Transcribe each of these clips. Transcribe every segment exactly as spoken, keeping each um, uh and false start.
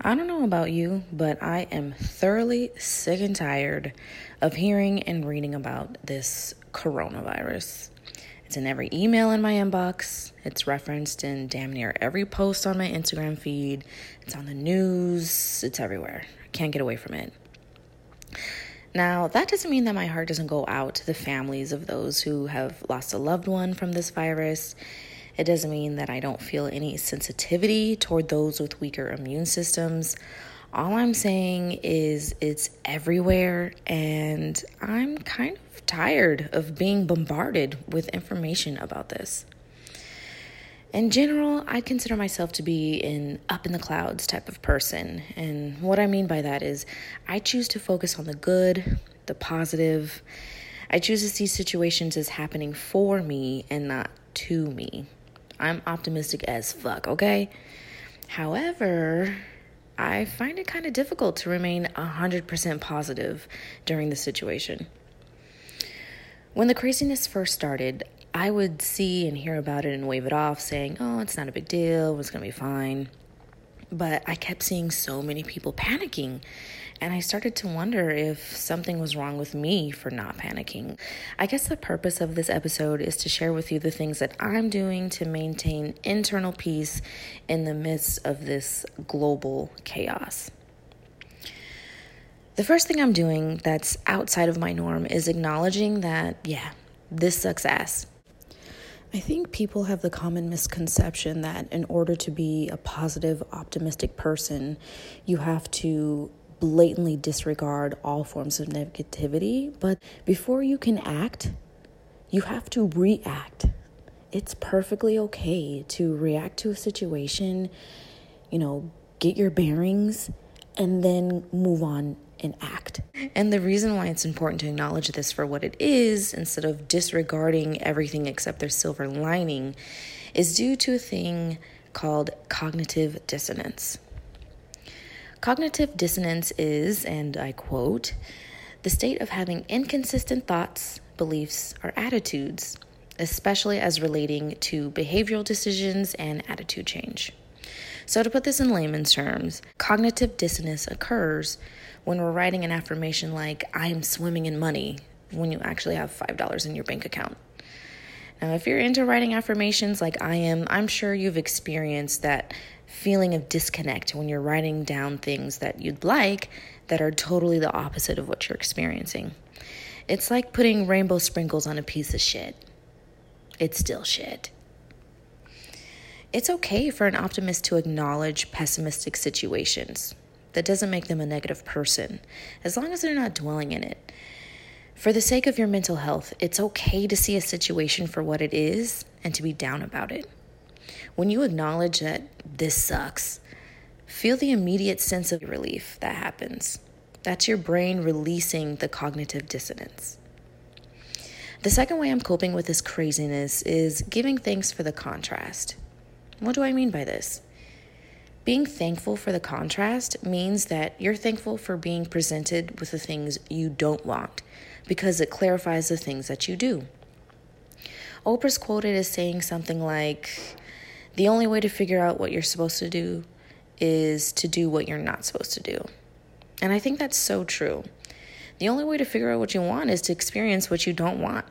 I don't know about you, but I am thoroughly sick and tired of hearing and reading about this coronavirus. It's in every email in my inbox. It's referenced in damn near every post on my Instagram feed. It's on the news. It's everywhere. I can't get away from it. Now, that doesn't mean that my heart doesn't go out to the families of those who have lost a loved one from this virus. It doesn't mean that I don't feel any sensitivity toward those with weaker immune systems. All I'm saying is it's everywhere, and I'm kind of tired of being bombarded with information about this. In general, I consider myself to be an up-in-the-clouds type of person, and what I mean by that is I choose to focus on the good, the positive. I choose to see situations as happening for me and not to me. I'm optimistic as fuck, okay? However, I find it kind of difficult to remain one hundred percent positive during the situation. When the craziness first started, I would see and hear about it and wave it off, saying, oh, it's not a big deal, it's gonna be fine. But I kept seeing so many people panicking, and I started to wonder if something was wrong with me for not panicking. I guess the purpose of this episode is to share with you the things that I'm doing to maintain internal peace in the midst of this global chaos. The first thing I'm doing that's outside of my norm is acknowledging that, yeah, this sucks ass. I think people have the common misconception that in order to be a positive, optimistic person, you have to blatantly disregard all forms of negativity. But before you can act, you have to react. It's perfectly okay to react to a situation, you know, get your bearings, and then move on and act. And the reason why it's important to acknowledge this for what it is, instead of disregarding everything except their silver lining, is due to a thing called cognitive dissonance. Cognitive dissonance is, and I quote, the state of having inconsistent thoughts, beliefs, or attitudes, especially as relating to behavioral decisions and attitude change. So to put this in layman's terms, cognitive dissonance occurs when we're writing an affirmation like, I am swimming in money, when you actually have five dollars in your bank account. Now, if you're into writing affirmations like I am, I'm sure you've experienced that feeling of disconnect when you're writing down things that you'd like that are totally the opposite of what you're experiencing. It's like putting rainbow sprinkles on a piece of shit. It's still shit. It's okay for an optimist to acknowledge pessimistic situations. That doesn't make them a negative person, as long as they're not dwelling in it. For the sake of your mental health, it's okay to see a situation for what it is and to be down about it. When you acknowledge that this sucks, feel the immediate sense of relief that happens. That's your brain releasing the cognitive dissonance. The second way I'm coping with this craziness is giving thanks for the contrast. What do I mean by this? Being thankful for the contrast means that you're thankful for being presented with the things you don't want, because it clarifies the things that you do. Oprah's quoted as saying something like, the only way to figure out what you're supposed to do is to do what you're not supposed to do. And I think that's so true. The only way to figure out what you want is to experience what you don't want.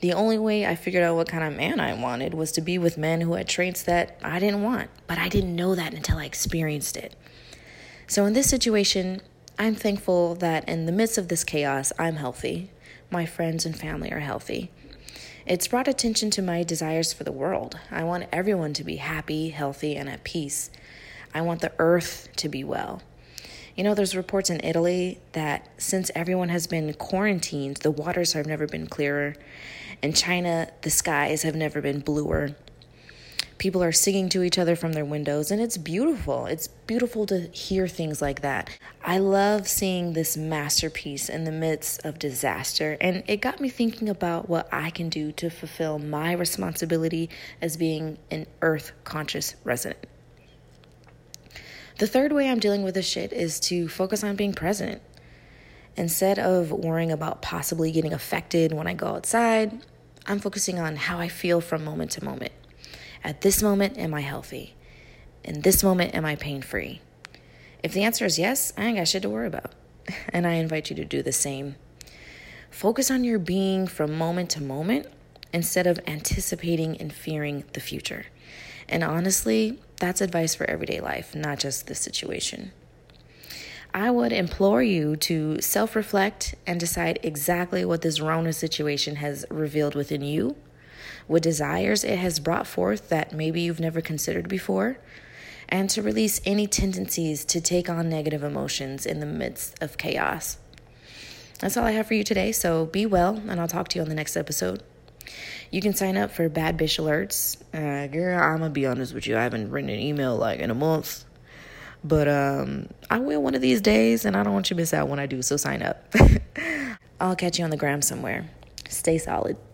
The only way I figured out what kind of man I wanted was to be with men who had traits that I didn't want, but I didn't know that until I experienced it. So in this situation, I'm thankful that in the midst of this chaos, I'm healthy. My friends and family are healthy. It's brought attention to my desires for the world. I want everyone to be happy, healthy, and at peace. I want the earth to be well. You know, there's reports in Italy that since everyone has been quarantined, the waters have never been clearer. In China, the skies have never been bluer. People are singing to each other from their windows, and it's beautiful. It's beautiful to hear things like that. I love seeing this masterpiece in the midst of disaster, and it got me thinking about what I can do to fulfill my responsibility as being an earth-conscious resident. The third way I'm dealing with this shit is to focus on being present. Instead of worrying about possibly getting affected when I go outside, I'm focusing on how I feel from moment to moment. At this moment, am I healthy? In this moment, am I pain-free? If the answer is yes, I ain't got shit to worry about. And I invite you to do the same. Focus on your being from moment to moment instead of anticipating and fearing the future. And honestly, that's advice for everyday life, not just this situation. I would implore you to self-reflect and decide exactly what this Rona situation has revealed within you, what desires it has brought forth that maybe you've never considered before, and to release any tendencies to take on negative emotions in the midst of chaos. That's all I have for you today, so be well, and I'll talk to you on the next episode. You can sign up for Bad Bitch Alerts. Uh, girl, I'm going to be honest with you. I haven't written an email like in a month. But um, I will one of these days, and I don't want you to miss out when I do, so sign up. I'll catch you on the gram somewhere. Stay solid.